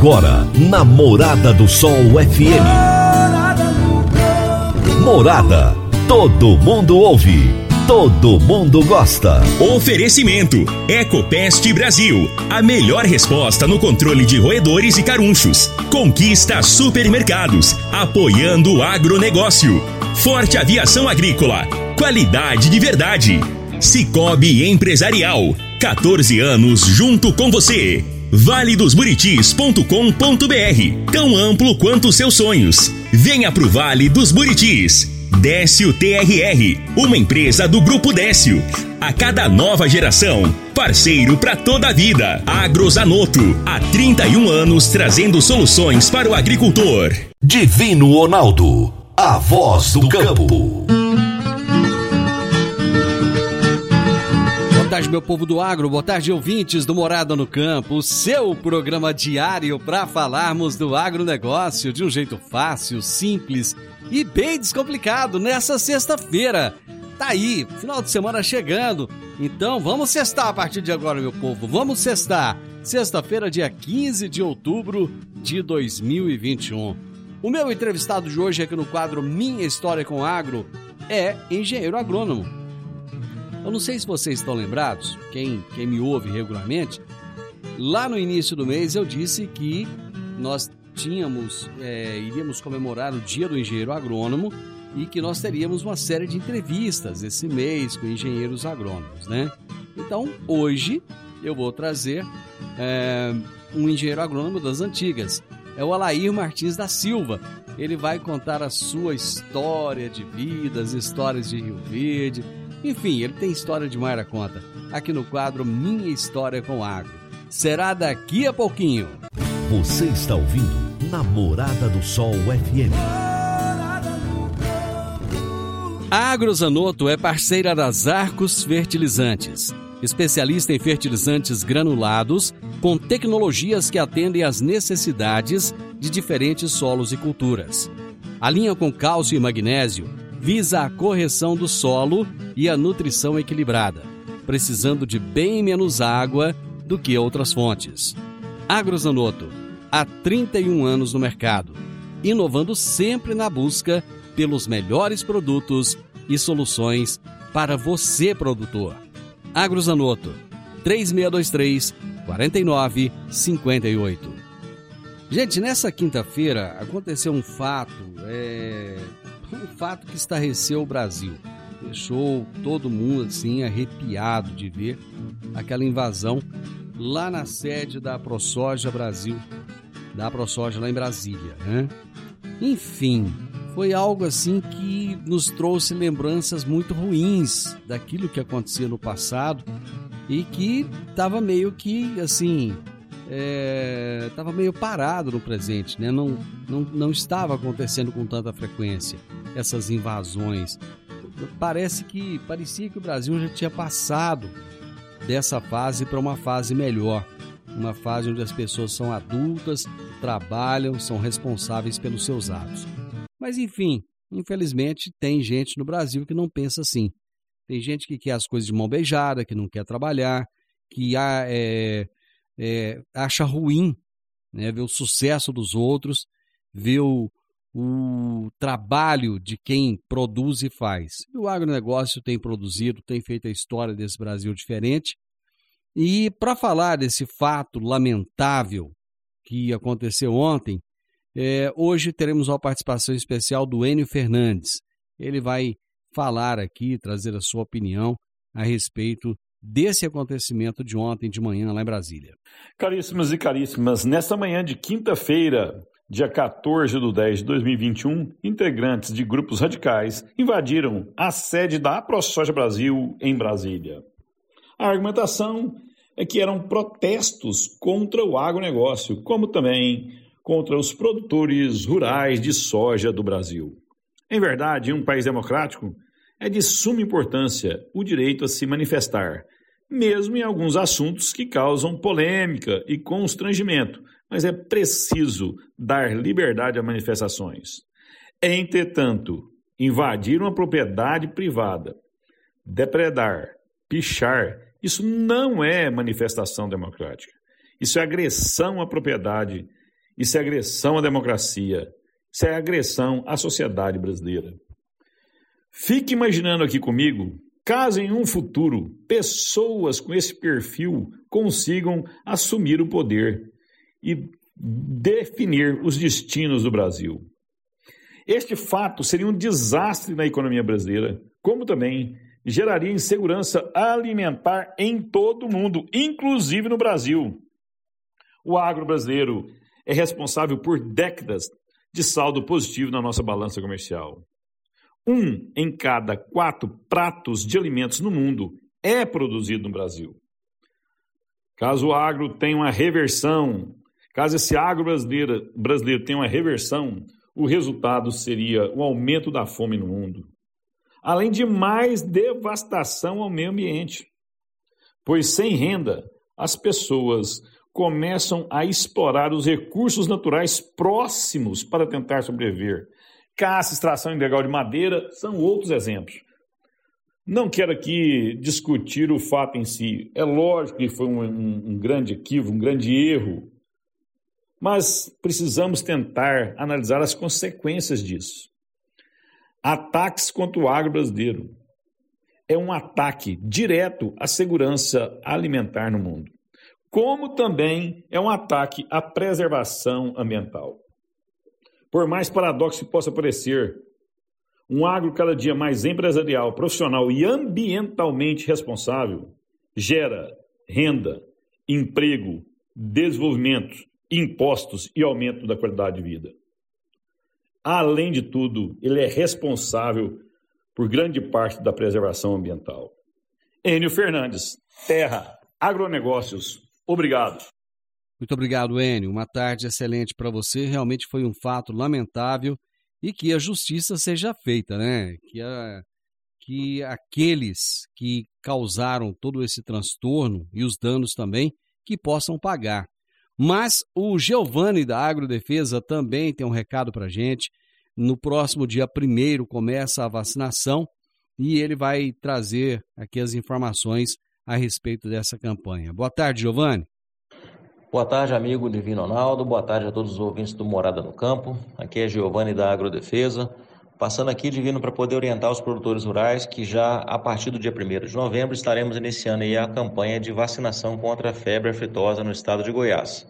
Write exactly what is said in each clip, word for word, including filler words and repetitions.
agora na Morada do Sol F M. Morada, todo mundo ouve, todo mundo gosta. Oferecimento Ecopest Brasil, a melhor resposta no controle de roedores e carunchos. Conquista Supermercados, apoiando o agronegócio. Forte Aviação Agrícola, qualidade de verdade. Sicoob Empresarial, quatorze anos junto com você. Vale dos Buritis ponto com ponto br, tão amplo quanto seus sonhos. Venha pro Vale dos Buritis. Décio T R R, uma empresa do Grupo Décio. A cada nova geração, parceiro para toda a vida. Agro Zanotto, há trinta e um anos trazendo soluções para o agricultor. Divino Ronaldo, a voz do campo. Boa tarde, meu povo do agro, boa tarde, ouvintes do Morada no Campo, o seu programa diário para falarmos do agronegócio de um jeito fácil, simples e bem descomplicado nessa sexta-feira. Tá aí, final de semana chegando, então vamos sextar a partir de agora, meu povo, vamos sextar. Sexta-feira, dia quinze de outubro de dois mil e vinte e um. O meu entrevistado de hoje aqui no quadro Minha História com Agro é engenheiro agrônomo. Eu não sei se vocês estão lembrados, quem, quem me ouve regularmente, lá no início do mês eu disse que nós tínhamos, é, iríamos comemorar o Dia do Engenheiro Agrônomo e que nós teríamos uma série de entrevistas esse mês com engenheiros agrônomos, né? Então, hoje eu vou trazer é, um engenheiro agrônomo das antigas, é o Alair Martins da Silva. Ele vai contar a sua história de vida, as histórias de Rio Verde. Enfim, ele tem história de maior conta, aqui no quadro Minha História com Agro. Será daqui a pouquinho. Você está ouvindo Namorada do Sol F M. A Agro Zanotto é parceira das Arcos Fertilizantes, especialista em fertilizantes granulados com tecnologias que atendem às necessidades de diferentes solos e culturas. A linha com cálcio e magnésio visa a correção do solo e a nutrição equilibrada, precisando de bem menos água do que outras fontes. Agro Zanotto, há trinta e um anos no mercado, inovando sempre na busca pelos melhores produtos e soluções para você, produtor. Agro Zanotto, três seis dois três, quatro nove cinco oito. Gente, nessa quinta-feira aconteceu um fato, é... um fato que estarreceu o Brasil. Deixou todo mundo assim arrepiado de ver aquela invasão lá na sede da AproSoja Brasil, da AproSoja lá em Brasília, né? Enfim, foi algo assim que nos trouxe lembranças muito ruins daquilo que acontecia no passado e que estava meio que assim, estava é, meio parado no presente, né? Não, não, não estava acontecendo com tanta frequência essas invasões. Parece que, parecia que o Brasil já tinha passado dessa fase para uma fase melhor, uma fase onde as pessoas são adultas, trabalham, são responsáveis pelos seus atos. Mas enfim, infelizmente tem gente no Brasil que não pensa assim. Tem gente que quer as coisas de mão beijada, que não quer trabalhar, que é, é, acha ruim, né, ver o sucesso dos outros, ver o o trabalho de quem produz e faz. O agronegócio tem produzido, tem feito a história desse Brasil diferente. E para falar desse fato lamentável que aconteceu ontem, é, hoje teremos uma participação especial do Enio Fernandes. Ele vai falar aqui, trazer a sua opinião a respeito desse acontecimento de ontem de manhã lá em Brasília. Caríssimos e caríssimas, nessa manhã de quinta-feira, dia quatorze de dez de dois mil e vinte e um, integrantes de grupos radicais invadiram a sede da AproSoja Brasil em Brasília. A argumentação é que eram protestos contra o agronegócio, como também contra os produtores rurais de soja do Brasil. Em verdade, em um país democrático, é de suma importância o direito a se manifestar, mesmo em alguns assuntos que causam polêmica e constrangimento, mas é preciso dar liberdade a manifestações. Entretanto, invadir uma propriedade privada, depredar, pichar, isso não é manifestação democrática. Isso é agressão à propriedade Isso é agressão à democracia. Isso é agressão à sociedade brasileira. Fique imaginando aqui comigo, caso em um futuro pessoas com esse perfil consigam assumir o poder e definir os destinos do Brasil. Este fato seria um desastre na economia brasileira, como também geraria insegurança alimentar em todo o mundo, inclusive no Brasil. O agro brasileiro é responsável por décadas de saldo positivo na nossa balança comercial. Um em cada quatro pratos de alimentos no mundo é produzido no Brasil. Caso o agro tenha uma reversão, caso esse agro brasileiro, brasileiro tenha uma reversão, o resultado seria o aumento da fome no mundo, além de mais devastação ao meio ambiente, pois sem renda as pessoas começam a explorar os recursos naturais próximos para tentar sobreviver. Caça, extração ilegal de madeira são outros exemplos. Não quero aqui discutir o fato em si. É lógico que foi um, um, um grande equívoco, um grande erro, mas precisamos tentar analisar as consequências disso. Ataques contra o agro brasileiro é um ataque direto à segurança alimentar no mundo, como também é um ataque à preservação ambiental. Por mais paradoxo que possa parecer, um agro cada dia mais empresarial, profissional e ambientalmente responsável gera renda, emprego, desenvolvimento, impostos e aumento da qualidade de vida. Além de tudo, ele é responsável por grande parte da preservação ambiental. Enio Fernandes, Terra, Agronegócios, obrigado. Muito obrigado, Enio. Uma tarde excelente para você. Realmente foi um fato lamentável e que a justiça seja feita, né? Que, a, que aqueles que causaram todo esse transtorno e os danos também, que possam pagar. Mas o Giovanni da Agrodefesa também tem um recado para a gente. No próximo dia primeiro começa a vacinação e ele vai trazer aqui as informações a respeito dessa campanha. Boa tarde, Giovanni. Boa tarde, amigo Divino Ronaldo. Boa tarde a todos os ouvintes do Morada no Campo. Aqui é Giovanni da Agrodefesa, passando aqui, Divino, para poder orientar os produtores rurais que já a partir do dia primeiro de novembro estaremos iniciando aí a campanha de vacinação contra a febre aftosa no estado de Goiás.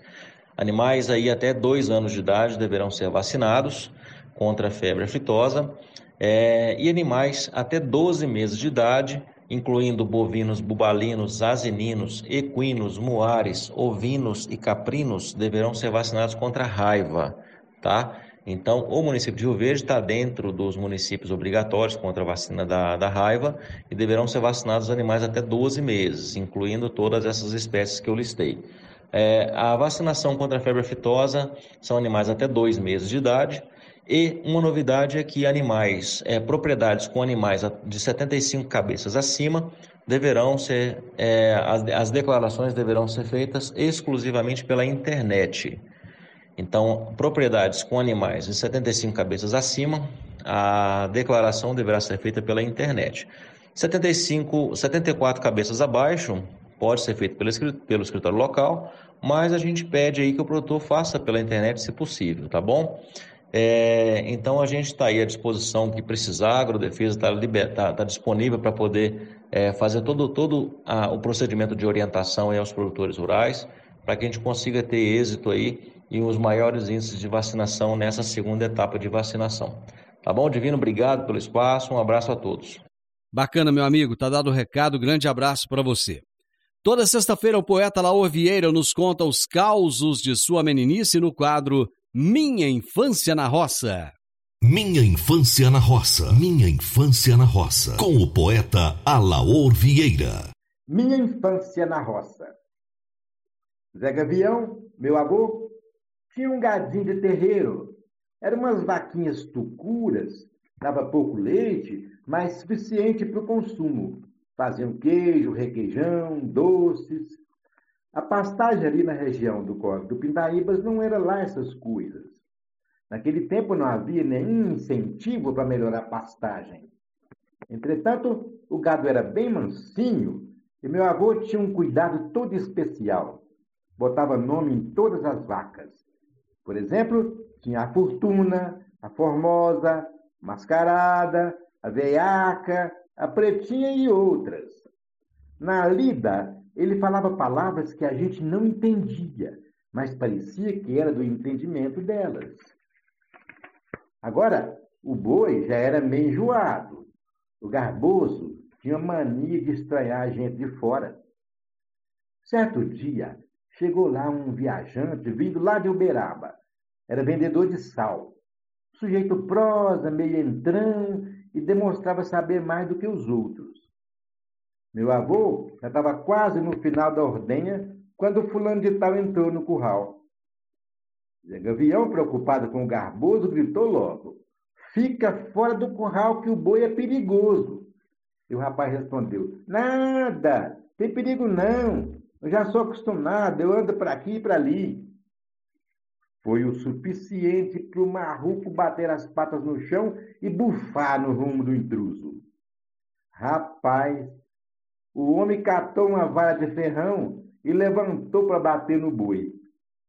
Animais aí até dois anos de idade deverão ser vacinados contra a febre aftosa é, e animais até doze meses de idade, incluindo bovinos, bubalinos, asininos, equinos, muares, ovinos e caprinos, deverão ser vacinados contra a raiva, tá? Então, o município de Rio Verde está dentro dos municípios obrigatórios contra a vacina da, da raiva e deverão ser vacinados os animais até doze meses, incluindo todas essas espécies que eu listei. É, a vacinação contra a febre aftosa são animais até dois meses de idade. E uma novidade é que animais, é, propriedades com animais de setenta e cinco cabeças acima, deverão ser, é, as, as declarações deverão ser feitas exclusivamente pela internet. Então, propriedades com animais de setenta e cinco cabeças acima, a declaração deverá ser feita pela internet. setenta e cinco, setenta e quatro cabeças abaixo, pode ser feito pelo, pelo escritório local, mas a gente pede aí que o produtor faça pela internet se possível, tá bom? É, então a gente está aí à disposição que precisar, a Agrodefesa está tá, tá disponível para poder é, fazer todo, todo a, o procedimento de orientação aí aos produtores rurais, para que a gente consiga ter êxito aí e os maiores índices de vacinação nessa segunda etapa de vacinação. Tá bom, Divino? Obrigado pelo espaço, um abraço a todos. Bacana, meu amigo, tá dado o recado, grande abraço para você. Toda sexta-feira o poeta Alaor Vieira nos conta os causos de sua meninice no quadro Minha Infância na Roça. Minha Infância na Roça. Minha Infância na Roça. Com o poeta Alaor Vieira. Minha Infância na Roça. Zé Gavião, meu avô, tinha um gadinho de terreiro. Eram umas vaquinhas tucuras. Dava pouco leite, mas suficiente para o consumo. Faziam queijo, requeijão, doces. A pastagem ali na região do Córrego do Pindaíbas não era lá essas coisas. Naquele tempo não havia nenhum incentivo para melhorar a pastagem. Entretanto, o gado era bem mansinho e meu avô tinha um cuidado todo especial. Botava nome em todas as vacas. Por exemplo, tinha a Fortuna, a Formosa, Mascarada, a Veiaca, a Pretinha e outras. Na lida, ele falava palavras que a gente não entendia, mas parecia que era do entendimento delas. Agora, o boi já era meio enjoado. O garboso tinha mania de estranhar a gente de fora. Certo dia, chegou lá um viajante vindo lá de Uberaba. Era vendedor de sal. Sujeito prosa, meio entrão, e demonstrava saber mais do que os outros. Meu avô já estava quase no final da ordenha quando o fulano de tal entrou no curral. Zé Gavião, preocupado com o garboso, gritou logo: "Fica fora do curral que o boi é perigoso." E o rapaz respondeu: "Nada, tem perigo não. Eu já sou acostumado, eu ando para aqui e para ali." Foi o suficiente para o marruco bater as patas no chão e bufar no rumo do intruso. Rapaz, o homem catou uma vara de ferrão e levantou para bater no boi.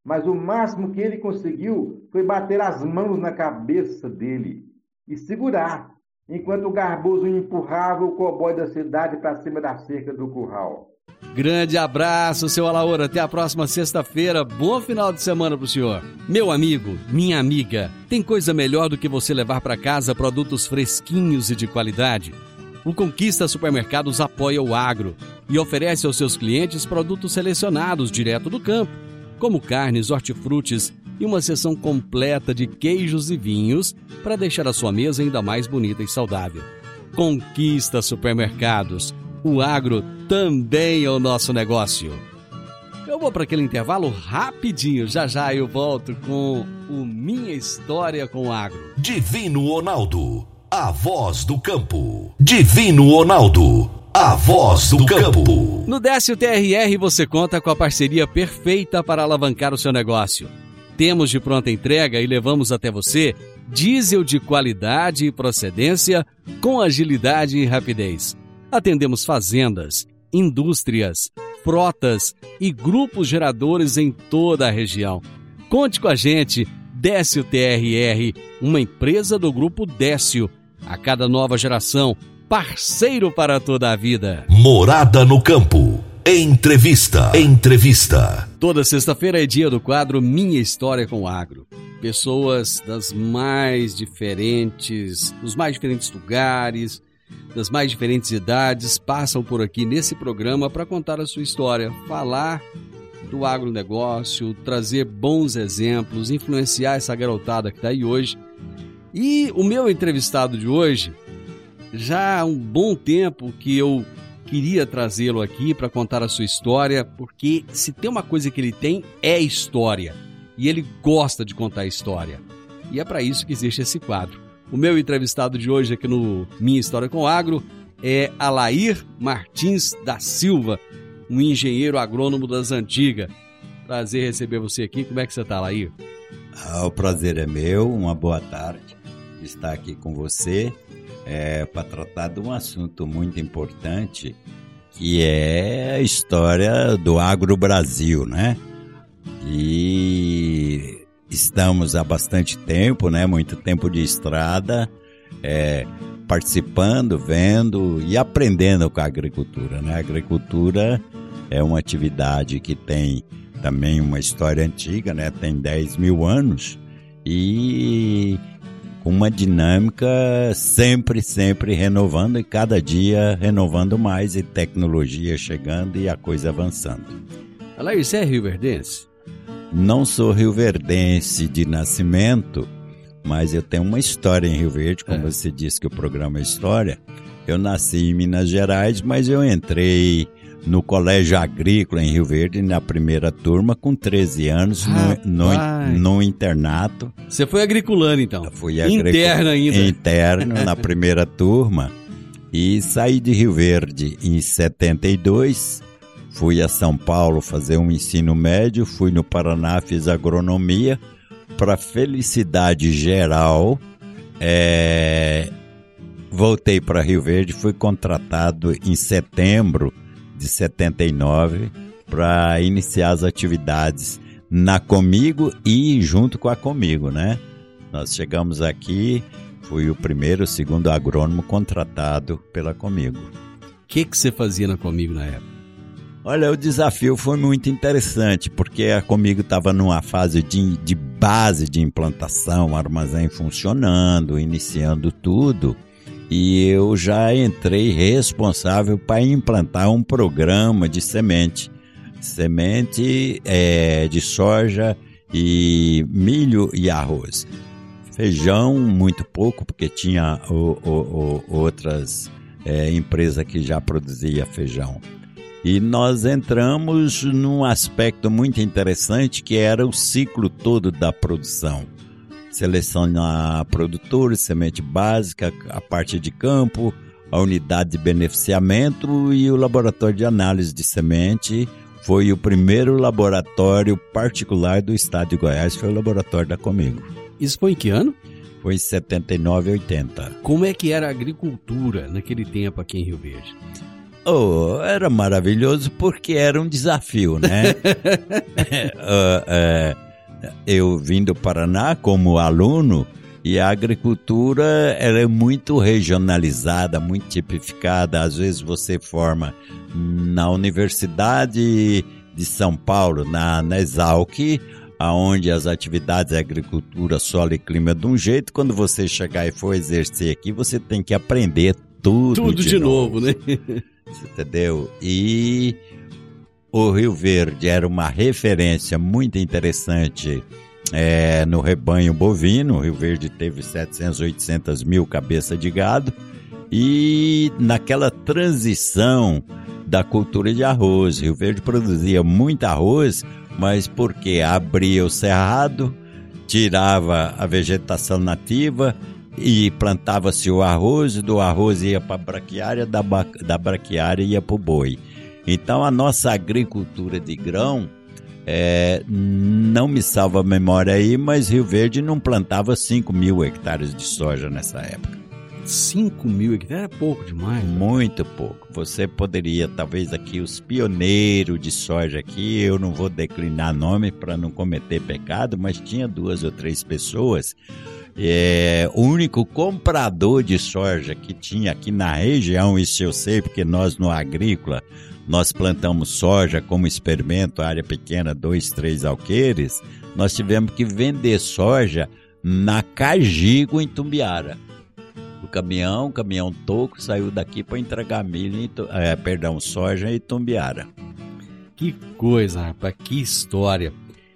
Mas o máximo que ele conseguiu foi bater as mãos na cabeça dele e segurar, enquanto o garboso empurrava o cowboy da cidade para cima da cerca do curral. Grande abraço, seu Alaor. Até a próxima sexta-feira. Bom final de semana pro senhor. Meu amigo, minha amiga, tem coisa melhor do que você levar para casa produtos fresquinhos e de qualidade? O Conquista Supermercados apoia o agro e oferece aos seus clientes produtos selecionados direto do campo, como carnes, hortifrutis e uma seção completa de queijos e vinhos para deixar a sua mesa ainda mais bonita e saudável. Conquista Supermercados. O agro também é o nosso negócio. Eu vou para aquele intervalo rapidinho. Já já eu volto com o Minha História com o Agro. Divino Ronaldo, a voz do campo. Divino Ronaldo, a voz do campo. No Décio T R R você conta com a parceria perfeita para alavancar o seu negócio. Temos de pronta entrega e levamos até você diesel de qualidade e procedência com agilidade e rapidez. Atendemos fazendas, indústrias, frotas e grupos geradores em toda a região. Conte com a gente, Décio T R R, uma empresa do grupo Décio. A cada nova geração, parceiro para toda a vida. Morada no campo. Entrevista. Entrevista. Toda sexta-feira é dia do quadro Minha História com o Agro. Pessoas das mais diferentes, dos mais diferentes lugares, das mais diferentes idades passam por aqui nesse programa para contar a sua história, falar do agronegócio, trazer bons exemplos, influenciar essa garotada que está aí hoje. E o meu entrevistado de hoje, já há um bom tempo que eu queria trazê-lo aqui para contar a sua história, porque se tem uma coisa que ele tem é história, e ele gosta de contar história, e é para isso que existe esse quadro. O meu entrevistado de hoje aqui no Minha História com o Agro é Alair Martins da Silva, um engenheiro agrônomo das antigas. Prazer receber você aqui. Como é que você está, Alair? Ah, o prazer é meu. Uma boa tarde de estar aqui com você é, para tratar de um assunto muito importante, que é a história do Agro Brasil, né? E estamos há bastante tempo, né? Muito tempo de estrada, é, participando, vendo e aprendendo com a agricultura, né? A agricultura é uma atividade que tem também uma história antiga, né? Tem dez mil anos e com uma dinâmica sempre, sempre renovando e cada dia renovando mais e tecnologia chegando e a coisa avançando. Alair, você é rioverdense? Não sou rioverdense de nascimento, mas eu tenho uma história em Rio Verde, como é. Você disse que o programa é história. Eu nasci em Minas Gerais, mas eu entrei no Colégio Agrícola em Rio Verde, na primeira turma, com treze anos, no, no, no internato. Você foi agriculano, então? Eu fui agriculano, interno ainda? Interno, na primeira turma. E saí de Rio Verde em setenta e dois... Fui a São Paulo fazer um ensino médio, fui no Paraná, fiz agronomia. Para felicidade geral, é... voltei para Rio Verde, fui contratado em setembro de setenta e nove para iniciar as atividades na Comigo e junto com a Comigo, né? Nós chegamos aqui, fui o primeiro, o segundo agrônomo contratado pela Comigo. O que que você fazia na Comigo na época? Olha, o desafio foi muito interessante, porque a Comigo estava numa fase de, de base de implantação, armazém funcionando, iniciando tudo, e eu já entrei responsável para implantar um programa de semente, semente é, de soja e milho e arroz. Feijão, muito pouco, porque tinha o, o, o, outras é, empresas que já produzia feijão. E nós entramos num aspecto muito interessante que era o ciclo todo da produção. Seleção na produtora, semente básica, a parte de campo, a unidade de beneficiamento e o laboratório de análise de semente. Foi o primeiro laboratório particular do estado de Goiás, foi o laboratório da Comigo. Isso foi em que ano? Foi em setenta e nove, oitenta. Como é que era a agricultura naquele tempo aqui em Rio Verde? Oh, era maravilhoso porque era um desafio, né? uh, uh, eu vim do Paraná como aluno e a agricultura era muito regionalizada, muito tipificada. Às vezes você forma na Universidade de São Paulo, na, na Esalq, onde as atividades de agricultura, solo e clima de um jeito. Quando você chegar e for exercer aqui, você tem que aprender tudo, tudo de, de novo, novo, né? Entendeu? E o Rio Verde era uma referência muito interessante é, no rebanho bovino. O Rio Verde teve setecentos, oitocentos mil cabeças de gado e naquela transição da cultura de arroz, Rio Verde produzia muito arroz, mas porque abria o cerrado, tirava a vegetação nativa e plantava-se o arroz, do arroz ia para a braquiária, da, ba... da braquiária ia para o boi. Então a nossa agricultura de grão, é... não me salva a memória aí, mas Rio Verde não plantava cinco mil hectares de soja nessa época. cinco mil hectares? Era pouco demais. Né? Muito pouco. Você poderia, talvez aqui, os pioneiros de soja aqui, eu não vou declinar nome para não cometer pecado, mas tinha duas ou três pessoas. É, o único comprador de soja que tinha aqui na região, isso eu sei porque nós no agrícola, nós plantamos soja como experimento, área pequena, dois, três alqueires, nós tivemos que vender soja na Cajigo em Tumbiara. O caminhão, o caminhão toco saiu daqui para entregar milho, é, perdão, soja em Tumbiara. Que coisa, rapaz, que história!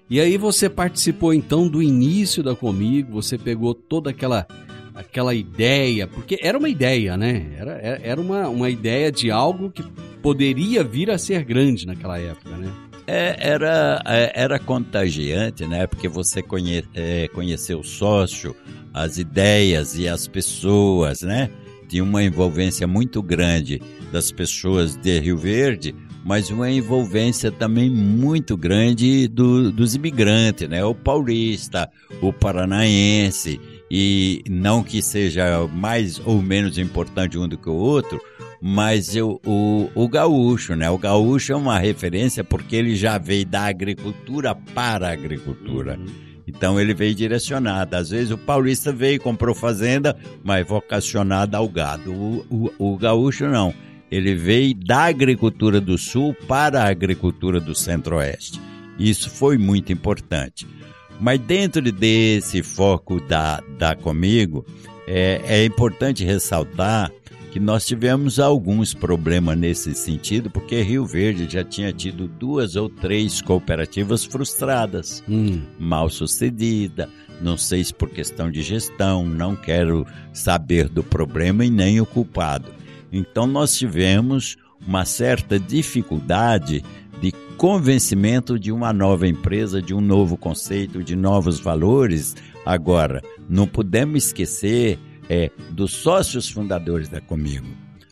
E aí você participou então do início da Comigo, você pegou toda aquela, aquela ideia, porque era uma ideia, né? Era, era uma, uma ideia de algo que poderia vir a ser grande naquela época, né? É, era, era contagiante, né? Porque você conhe, é, conheceu o sócio, as ideias e as pessoas, né? Tinha uma envolvência muito grande das pessoas de Rio Verde, mas uma envolvência também muito grande do, dos imigrantes, né? O paulista, o paranaense, e não que seja mais ou menos importante um do que o outro, mas eu, o, o gaúcho, né? O gaúcho é uma referência porque ele já veio da agricultura para a agricultura. Uhum. Então ele veio direcionado. Às vezes o paulista veio, comprou fazenda, mas vocacionado ao gado. O, o, o gaúcho não. Ele veio da agricultura do sul para a agricultura do centro-oeste. Isso foi muito importante. Mas dentro desse foco da, da Comigo, é, é importante ressaltar que nós tivemos alguns problemas nesse sentido, porque Rio Verde já tinha tido duas ou três cooperativas frustradas, hum. mal sucedida, não sei se por questão de gestão, não quero saber do problema e nem o culpado. Então nós tivemos uma certa dificuldade de convencimento de uma nova empresa, de um novo conceito, de novos valores. Agora, não podemos esquecer é, dos sócios fundadores da Comigo.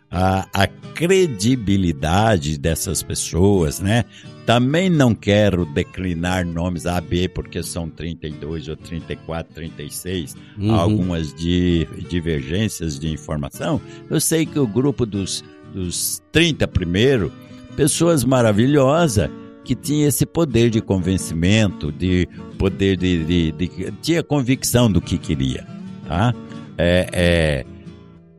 A, a credibilidade dessas pessoas, né? Também não quero declinar nomes A, B, porque são trinta e dois ou trinta e quatro, trinta e seis, uhum. algumas de, divergências de informação. Eu sei que o grupo dos, dos trinta primeiro, pessoas maravilhosas, que tinha esse poder de convencimento, de poder de... de, de, de tinha convicção do que queria, tá? É, é,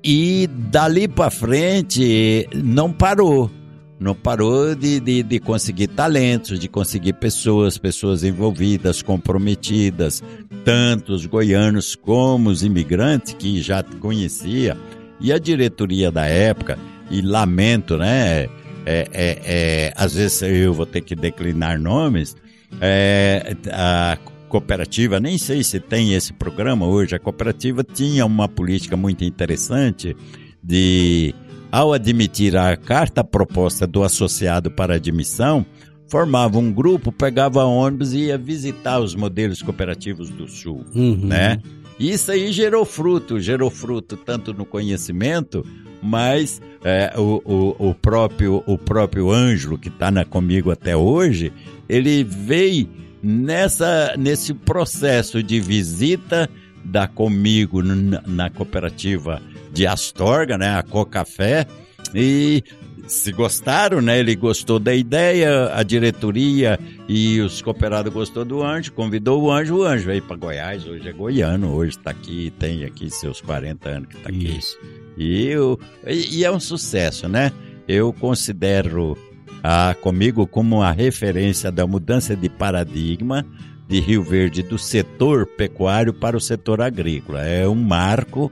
e dali para frente não parou, não parou de, de, de conseguir talentos, de conseguir pessoas, pessoas envolvidas, comprometidas, tanto os goianos como os imigrantes que já conhecia, e a diretoria da época, e lamento, né, é, é, é, às vezes eu vou ter que declinar nomes, é, a cooperativa, nem sei se tem esse programa hoje, a cooperativa tinha uma política muito interessante de... Ao admitir a carta proposta do associado para admissão, formava um grupo, pegava ônibus e ia visitar os modelos cooperativos do Sul, uhum. né? Isso aí gerou fruto, gerou fruto tanto no conhecimento, mas é, o, o, o, próprio, o próprio Ângelo, que está comigo até hoje, ele veio nessa, nesse processo de visita da Comigo na, na cooperativa de Astorga, né, a Cocafé, e se gostaram, né, ele gostou da ideia, a diretoria e os cooperados gostou do Anjo, convidou o Anjo, o Anjo veio para Goiás, hoje é goiano, hoje está aqui, tem aqui seus quarenta anos que está aqui. Isso. E, eu, e, e é um sucesso, né? Eu considero a Comigo como a referência da mudança de paradigma de Rio Verde do setor pecuário para o setor agrícola. É um marco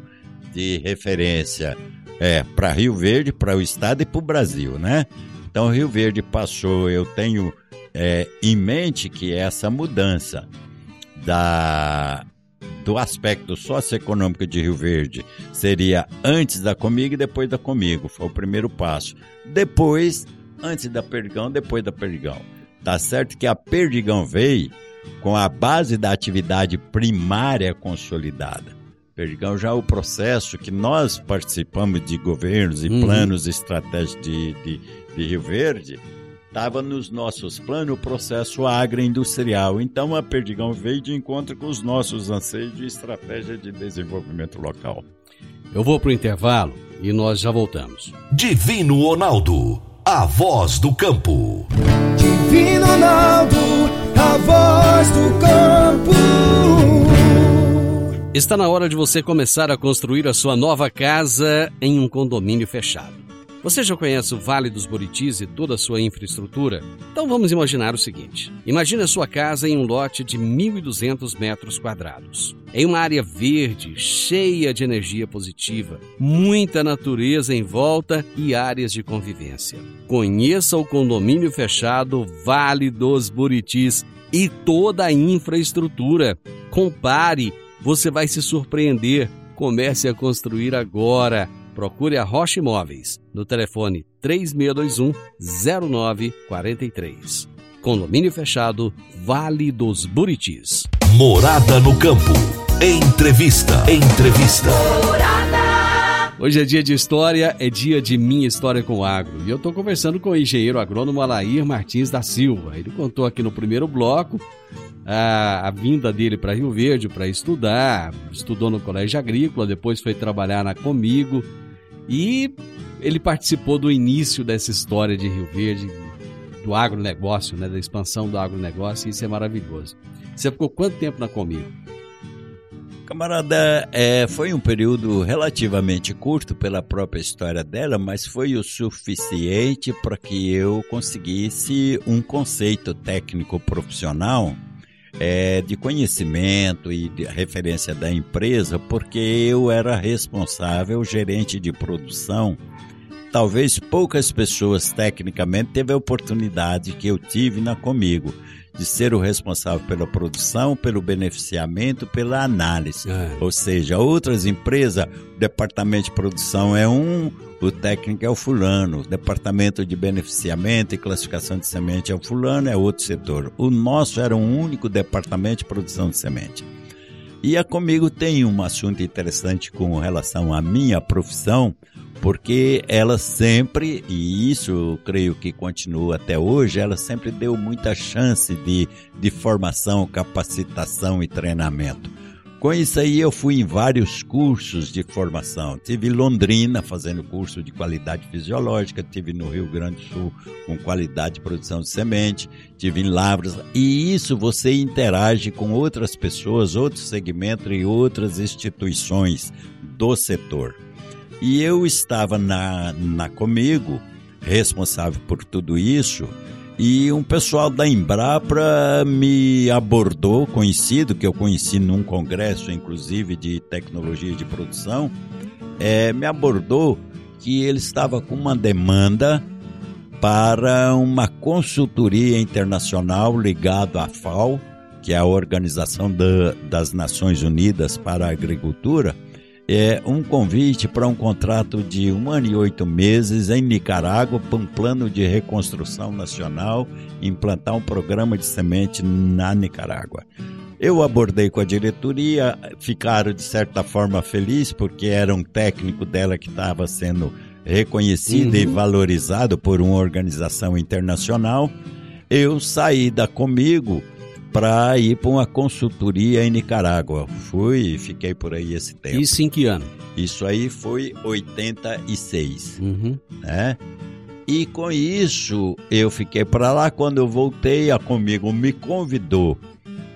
de referência é, para Rio Verde, para o estado e para o Brasil, né? Então Rio Verde passou, eu tenho é, em mente que essa mudança da, do aspecto socioeconômico de Rio Verde seria antes da Comigo e depois da Comigo, foi o primeiro passo. Depois, antes da Perdigão, depois da Perdigão. Tá certo que a Perdigão veio com a base da atividade primária consolidada. Perdigão já é o processo que nós participamos de governos e uhum. planos estratégicos de, de, de Rio Verde, estava nos nossos planos o processo agroindustrial. Então a Perdigão veio de encontro com os nossos anseios de estratégia de desenvolvimento local. Eu vou para o intervalo e nós já voltamos. Divino Ronaldo, a voz do campo. Divino Ronaldo, a voz do campo. Está na hora de você começar a construir a sua nova casa em um condomínio fechado. Você já conhece o Vale dos Buritis e toda a sua infraestrutura? Então vamos imaginar o seguinte. Imagine a sua casa em um lote de mil e duzentos metros quadrados. Em uma área verde, cheia de energia positiva, muita natureza em volta e áreas de convivência. Conheça o condomínio fechado Vale dos Buritis e toda a infraestrutura. Compare. Você vai se surpreender. Comece a construir agora. Procure a Rocha Imóveis no telefone três seis dois um, zero nove quatro três. Condomínio fechado, Vale dos Buritis. Morada no campo. Entrevista. Entrevista. Morada. Hoje é dia de história, é dia de Minha História com o Agro. E eu estou conversando com o engenheiro agrônomo Alair Martins da Silva. Ele contou aqui no primeiro bloco A, a vinda dele para Rio Verde para estudar, estudou no Colégio Agrícola, depois foi trabalhar na Comigo e ele participou do início dessa história de Rio Verde, do agronegócio, né, da expansão do agronegócio, e isso é maravilhoso. Você ficou quanto tempo na Comigo? Camarada, é, foi um período relativamente curto pela própria história dela, mas foi o suficiente para que eu conseguisse um conceito técnico profissional É, de conhecimento e de referência da empresa, porque eu era responsável, gerente de produção. Talvez poucas pessoas tecnicamente teve a oportunidade que eu tive na Comigo, de ser o responsável pela produção, pelo beneficiamento, pela análise. É. Ou seja, outras empresas, o departamento de produção é um, o técnico é o fulano, o departamento de beneficiamento e classificação de semente é o fulano, é outro setor. O nosso era um único departamento de produção de semente. E a Comigo tem um assunto interessante com relação à minha profissão, porque ela sempre, e isso eu creio que continua até hoje, ela sempre deu muita chance de, de formação, capacitação e treinamento. Com isso aí eu fui em vários cursos de formação. Tive em Londrina fazendo curso de qualidade fisiológica, tive no Rio Grande do Sul com qualidade de produção de semente, tive em Lavras. E isso você interage com outras pessoas, outros segmentos e outras instituições do setor. E eu estava na, na Comigo, responsável por tudo isso, e um pessoal da Embrapa me abordou, conhecido, que eu conheci num congresso, inclusive, de tecnologia de produção, é, me abordou que ele estava com uma demanda para uma consultoria internacional ligada à FAO, que é a Organização da, das Nações Unidas para a Agricultura, é um convite para um contrato de um ano e oito meses em Nicarágua para um plano de reconstrução nacional, implantar um programa de semente na Nicarágua. Eu abordei com a diretoria, ficaram de certa forma felizes porque era um técnico dela que estava sendo reconhecido, uhum, e valorizado por uma organização internacional. Eu saí da Comigo para ir para uma consultoria em Nicarágua. Fui e fiquei por aí esse tempo. Isso em que ano? Isso aí foi oitenta e seis. Uhum. Né? E com isso eu fiquei para lá. Quando eu voltei, a Comigo me convidou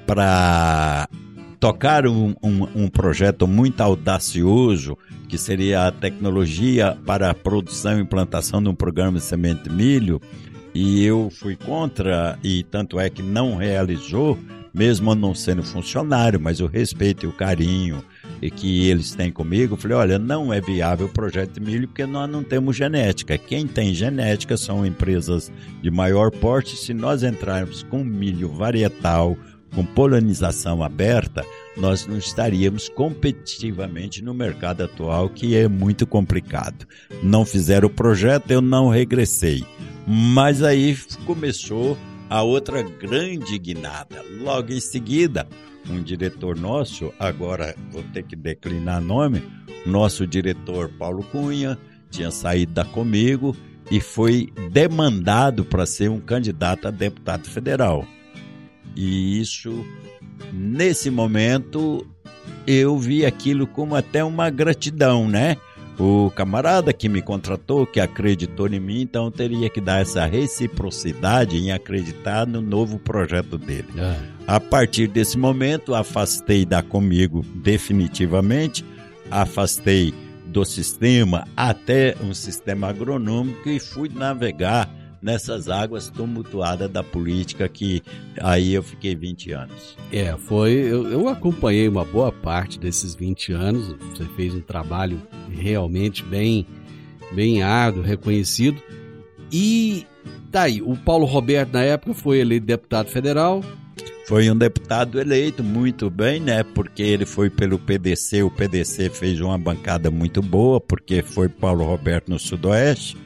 para tocar um, um, um projeto muito audacioso, que seria a tecnologia para a produção e implantação de um programa de semente de milho. E eu fui contra, e tanto é que não realizou, mesmo não sendo funcionário, mas o respeito e o carinho que eles têm comigo. Eu falei, olha, não é viável o projeto de milho porque nós não temos genética. Quem tem genética são empresas de maior porte. Se nós entrarmos com milho varietal, com polinização aberta, nós não estaríamos competitivamente no mercado atual, que é muito complicado. Não fizeram o projeto, eu não regressei. Mas aí começou a outra grande guinada. Logo em seguida, um diretor nosso, agora vou ter que declinar nome, nosso diretor Paulo Cunha, tinha saído da Comigo e foi demandado para ser um candidato a deputado federal. E isso, nesse momento, eu vi aquilo como até uma gratidão, né? O camarada que me contratou, que acreditou em mim, então teria que dar essa reciprocidade em acreditar no novo projeto dele. É. A partir desse momento, afastei da Comigo definitivamente, afastei do sistema até um sistema agronômico e fui navegar nessas águas tumultuadas da política, que aí eu fiquei vinte anos. É, foi... Eu, eu acompanhei uma boa parte desses vinte anos, você fez um trabalho realmente bem, bem árduo, reconhecido, e daí, o Paulo Roberto na época foi eleito deputado federal. Foi um deputado eleito muito bem, né? Porque ele foi pelo P D C, o P D C fez uma bancada muito boa, porque foi Paulo Roberto no Sudoeste,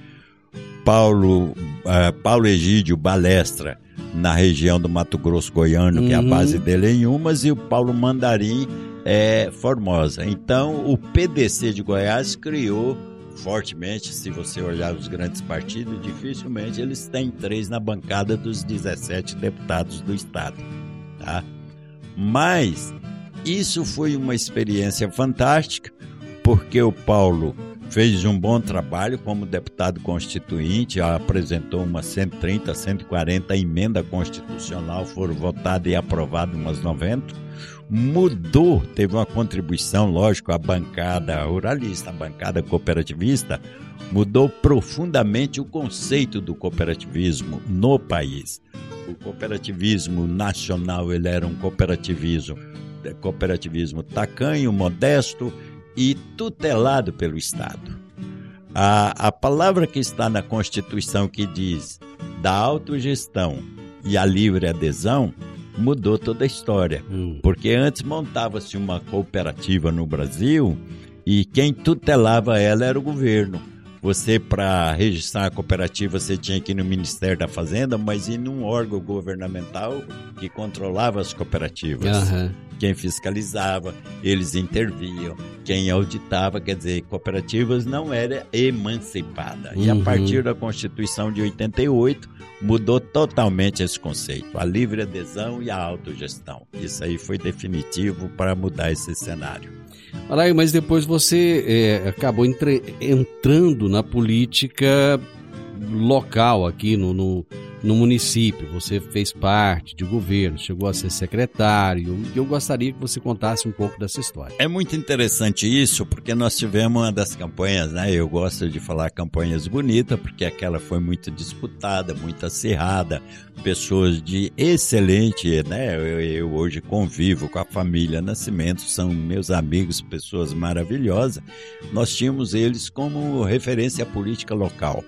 Paulo, uh, Paulo Egídio Balestra na região do Mato Grosso Goiano, uhum, que é a base dele é em Umas, e o Paulo Mandarim é Formosa. Então o P D C de Goiás criou fortemente, se você olhar os grandes partidos, dificilmente eles têm três na bancada dos dezessete deputados do estado, tá? Mas isso foi uma experiência fantástica, porque o Paulo fez um bom trabalho como deputado constituinte, apresentou umas cento e trinta, cento e quarenta emenda constitucional, foram votadas e aprovadas umas noventa. Mudou, teve uma contribuição, lógico, a bancada ruralista, a bancada cooperativista, mudou profundamente o conceito do cooperativismo no país. O cooperativismo nacional, ele era um cooperativismo, cooperativismo tacanho, modesto, e tutelado pelo Estado. A, a palavra que está na Constituição, que diz da autogestão e a livre adesão, mudou toda a história. Hum. Porque antes montava-se uma cooperativa no Brasil e quem tutelava ela era o governo. Você, para registrar a cooperativa, você tinha que ir no Ministério da Fazenda, mas ir num órgão governamental que controlava as cooperativas. Uhum. Quem fiscalizava, eles interviam, quem auditava, quer dizer, cooperativas não era emancipada. Uhum. E a partir da Constituição de oitenta e oito, mudou totalmente esse conceito, a livre adesão e a autogestão. Isso aí foi definitivo para mudar esse cenário. Alair, mas depois você é, acabou entre, entrando na política local aqui no, no, no município. Você fez parte de governo, chegou a ser secretário, e eu gostaria que você contasse um pouco dessa história. É muito interessante isso, porque nós tivemos uma das campanhas, né? Eu gosto de falar campanhas bonitas, porque aquela foi muito disputada, muito acirrada, pessoas de excelente, né? Eu, eu hoje convivo com a família Nascimento, são meus amigos, pessoas maravilhosas. Nós tínhamos eles como referência à política local.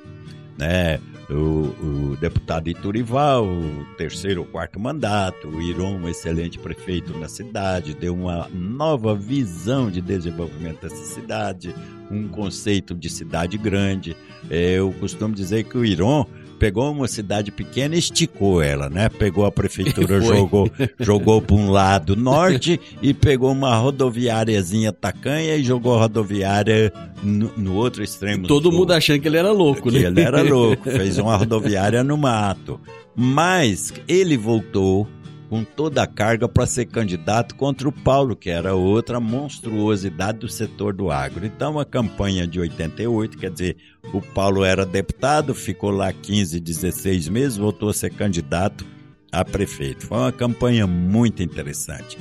Né? O, o deputado Iturival, o terceiro ou quarto mandato, o Irom, um excelente prefeito na cidade, deu uma nova visão de desenvolvimento dessa cidade, um conceito de cidade grande. Eu costumo dizer que o Irom pegou uma cidade pequena e esticou ela, né? Pegou a prefeitura, jogou, jogou para um lado norte e pegou uma rodoviáriazinha tacanha e jogou a rodoviária no, no outro extremo. E todo sul. Mundo achando que ele era louco, que né? Ele era louco, fez uma rodoviária no mato. Mas ele voltou com toda a carga para ser candidato contra o Paulo, que era outra monstruosidade do setor do agro. Então, a campanha de oitenta e oito, quer dizer, o Paulo era deputado, ficou lá quinze, dezesseis meses, voltou a ser candidato a prefeito. Foi uma campanha muito interessante.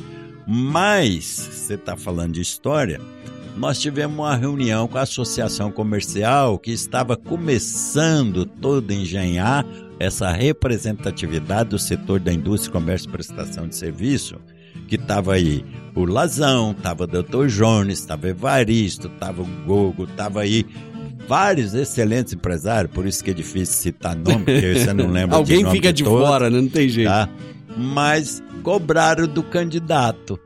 Mas, você está falando de história, nós tivemos uma reunião com a Associação Comercial, que estava começando toda a engenhar essa representatividade do setor da indústria, comércio e prestação de serviço, que estava aí o Lazão, estava o doutor Jones, estava Evaristo, estava o Gogo, estava aí vários excelentes empresários, por isso que é difícil citar nome, porque você não lembra de nome de todos. Alguém fica de fora, né? Não tem jeito. Tá? Mas cobraram do candidato.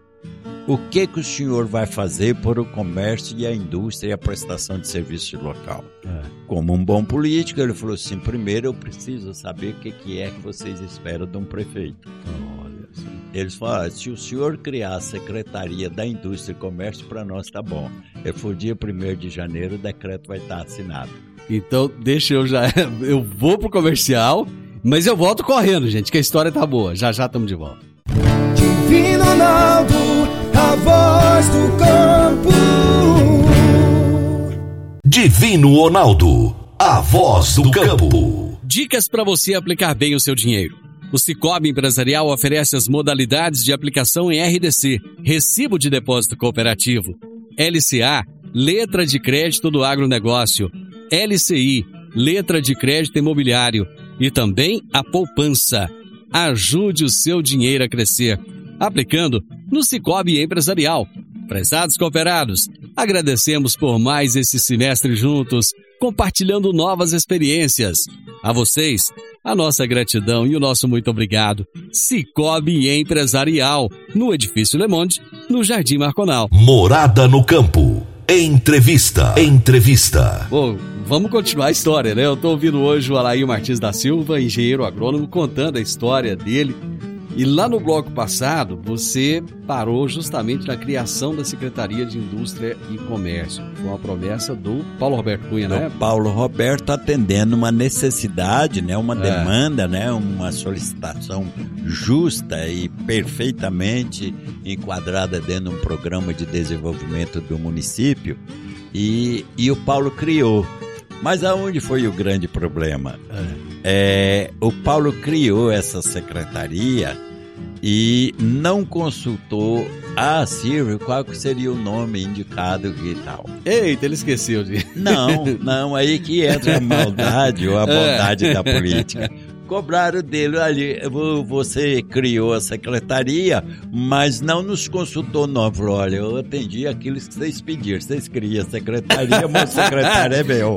O que, que o senhor vai fazer por o comércio e a indústria e a prestação de serviço local? É. Como um bom político, ele falou assim, primeiro eu preciso saber o que, que é que vocês esperam de um prefeito. Então, olha assim. Eles falaram, se o senhor criar a Secretaria da Indústria e Comércio, para nós tá bom. Ele falou, dia primeiro de janeiro o decreto vai estar assinado. Então, deixa eu já... Eu vou pro comercial, mas eu volto correndo, gente, que a história tá boa. Já, já estamos de volta. Divino Ronaldo, a voz do campo. Divino Ronaldo, a voz do campo. Dicas para você aplicar bem o seu dinheiro. O Sicoob Empresarial oferece as modalidades de aplicação em R D C, Recibo de Depósito Cooperativo, L C A, Letra de Crédito do Agronegócio, L C I, Letra de Crédito Imobiliário e também a poupança. Ajude o seu dinheiro a crescer aplicando no Sicoob Empresarial. Prezados cooperados, agradecemos por mais esse semestre juntos, compartilhando novas experiências. A vocês, a nossa gratidão e o nosso muito obrigado. Sicoob Empresarial, no Edifício Le Monde, no Jardim Marconal. Morada no Campo. Entrevista. Entrevista. Bom, vamos continuar a história, né? Eu estou ouvindo hoje o Alair Martins da Silva, engenheiro agrônomo, contando a história dele. E lá no bloco passado, você parou justamente na criação da Secretaria de Indústria e Comércio. Foi uma promessa do Paulo Roberto Cunha, né? Do Paulo Roberto, atendendo uma necessidade, né? Uma demanda, é. né? Uma solicitação justa e perfeitamente enquadrada dentro de um programa de desenvolvimento do município. E, e o Paulo criou. Mas aonde foi o grande problema? É, o Paulo criou essa secretaria e não consultou a ACIRV qual seria o nome indicado e tal. Eita, ele esqueceu de... Não, não, aí que entra a maldade ou a bondade da política. Cobraram dele, ali, você criou a secretaria, mas não nos consultou nós. Olha, eu atendi aquilo que vocês pediram. Vocês criam a secretaria, mas o secretário é meu.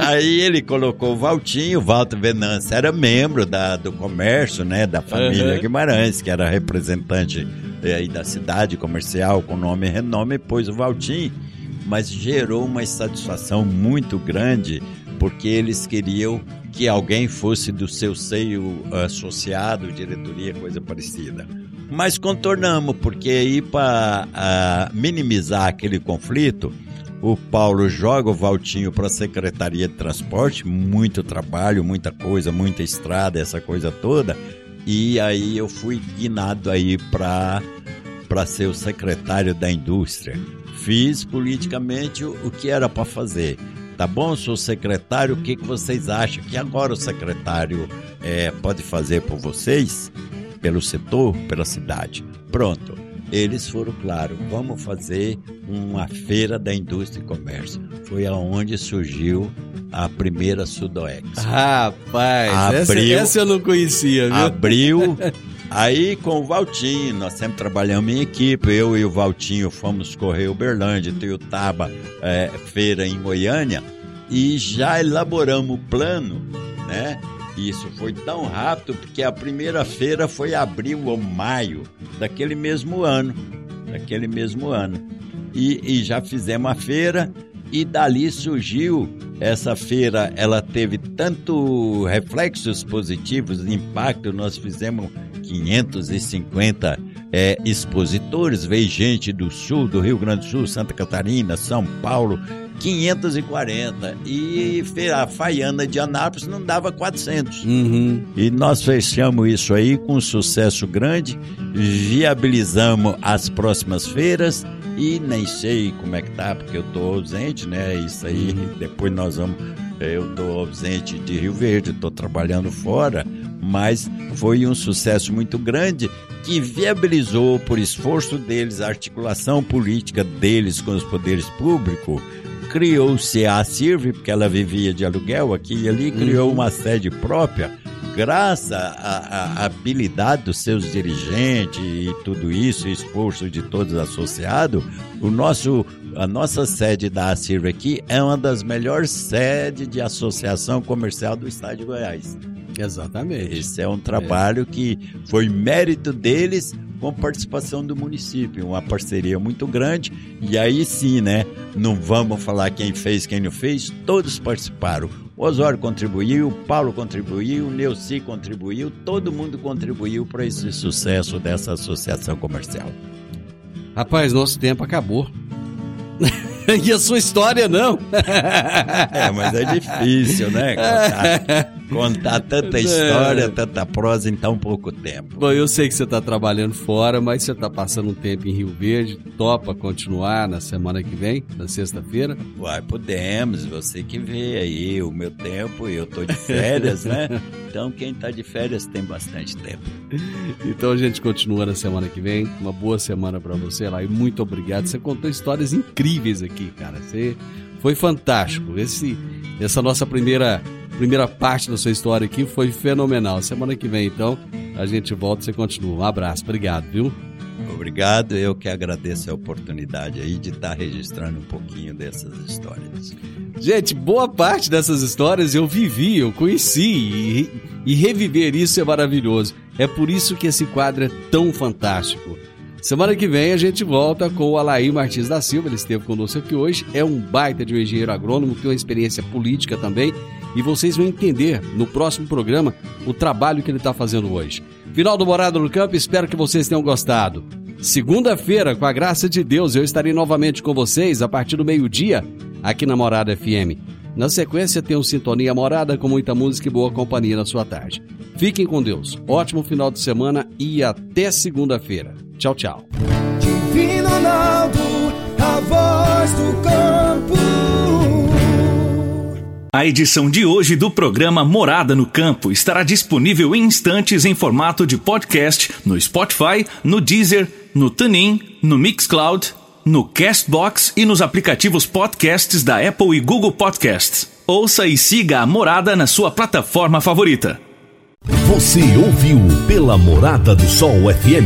Aí ele colocou o Valtinho, o Valto Venâncio era membro da, do comércio, né, da família uhum. Guimarães, que era representante aí da cidade comercial, com nome e renome, pôs o Valtinho. mas gerou uma insatisfação muito grande, porque eles queriam que alguém fosse do seu seio associado, diretoria, coisa parecida. Mas contornamos, porque aí para minimizar aquele conflito, o Paulo joga o Valtinho para a Secretaria de Transporte, muito trabalho, muita coisa, muita estrada, essa coisa toda, e aí eu fui guinado aí para para ser o secretário da indústria. Fiz politicamente o que era para fazer. Tá bom, sou secretário, o que, que vocês acham que agora o secretário é, pode fazer por vocês, pelo setor, pela cidade? Pronto, eles foram claros, vamos fazer uma feira da indústria e comércio. Foi aonde surgiu a primeira Sudoex. Rapaz, abril, essa, essa eu não conhecia, viu? Abriu, aí com o Valtinho, nós sempre trabalhamos em equipe, eu e o Valtinho fomos correr Uberlândia, Tuiutaba, é, feira em Goiânia, e já elaboramos o plano, né? Isso foi tão rápido, porque a primeira feira foi abril ou maio daquele mesmo ano, daquele mesmo ano. E, e já fizemos a feira e dali surgiu, essa feira ela teve tanto reflexos positivos, impacto, nós fizemos quinhentos e cinquenta é, expositores, veio gente do sul, do Rio Grande do Sul, Santa Catarina, São Paulo, quinhentos e quarenta, e a Faiana de Anápolis não dava quatrocentos. Uhum. E nós fechamos isso aí com um sucesso grande, viabilizamos as próximas feiras e nem sei como é que tá, porque eu tô ausente, né? Isso aí, uhum. Depois nós vamos... Eu tô ausente de Rio Verde, tô trabalhando fora, mas foi um sucesso muito grande que viabilizou, por esforço deles, a articulação política deles com os poderes públicos. Criou-se a ACIRV, porque ela vivia de aluguel aqui e ali, criou uma sede própria, graças à habilidade dos seus dirigentes e tudo isso, esforço de todos associados. O nosso, a nossa sede da ACIRV aqui é uma das melhores sedes de associação comercial do estado de Goiás. Exatamente. Esse é um trabalho é. que foi mérito deles, com participação do município, uma parceria muito grande, e aí sim, né, não vamos falar quem fez, quem não fez, todos participaram. O Osório contribuiu, o Paulo contribuiu, o Neuci contribuiu, todo mundo contribuiu para esse sucesso dessa associação comercial. Rapaz, nosso tempo acabou. E a sua história não? É, mas é difícil, né? Contar, contar tanta história, tanta prosa em tão pouco tempo. Bom, eu sei que você está trabalhando fora, mas você está passando um tempo em Rio Verde. Topa continuar na semana que vem, na sexta-feira? Uai, podemos, você que vê aí o meu tempo, eu estou de férias, né? Então quem está de férias tem bastante tempo. Então a gente continua na semana que vem. Uma boa semana para você lá e muito obrigado. Você contou histórias incríveis aqui. Aqui, cara, você foi fantástico. Esse, essa nossa primeira, primeira parte da sua história aqui foi fenomenal. Semana que vem, então, a gente volta e você continua. Um abraço, obrigado, viu? Obrigado, eu que agradeço a oportunidade aí de estar registrando um pouquinho dessas histórias. Gente, boa parte dessas histórias eu vivi, eu conheci e, e reviver isso é maravilhoso. É por isso que esse quadro é tão fantástico. Semana que vem a gente volta com o Alair Martins da Silva, ele esteve conosco aqui hoje, é um baita de um engenheiro agrônomo, tem uma experiência política também, e vocês vão entender no próximo programa o trabalho que ele está fazendo hoje. Final do Morada no Campo, espero que vocês tenham gostado. Segunda-feira, com a graça de Deus, eu estarei novamente com vocês a partir do meio-dia, aqui na Morada F M. Na sequência tem um Sintonia Morada com muita música e boa companhia na sua tarde. Fiquem com Deus, ótimo final de semana e até segunda-feira. Tchau, tchau. Divino Ronaldo, a voz do campo. A edição de hoje do programa Morada no Campo estará disponível em instantes em formato de podcast no Spotify, no Deezer, no TuneIn, no Mixcloud, no Castbox e nos aplicativos podcasts da Apple e Google Podcasts. Ouça e siga a Morada na sua plataforma favorita. Você ouviu pela Morada do Sol F M.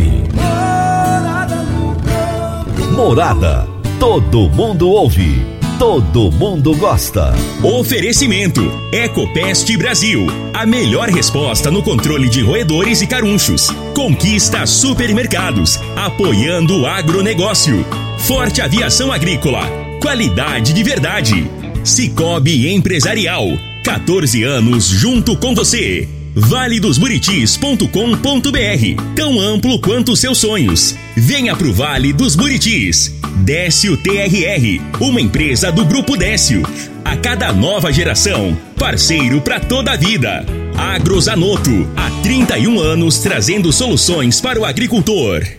Morada, todo mundo ouve, todo mundo gosta. Oferecimento, Ecopest Brasil, a melhor resposta no controle de roedores e carunchos. Conquista Supermercados, apoiando o agronegócio. Forte Aviação Agrícola. Qualidade de verdade. Sicoob Empresarial. quatorze anos junto com você. vale dos buritis ponto com ponto b r. Tão amplo quanto os seus sonhos. Venha pro Vale dos Buritis. Décio T R R, uma empresa do Grupo Décio. A cada nova geração, parceiro para toda a vida. Agro Zanotto, há trinta e um anos trazendo soluções para o agricultor.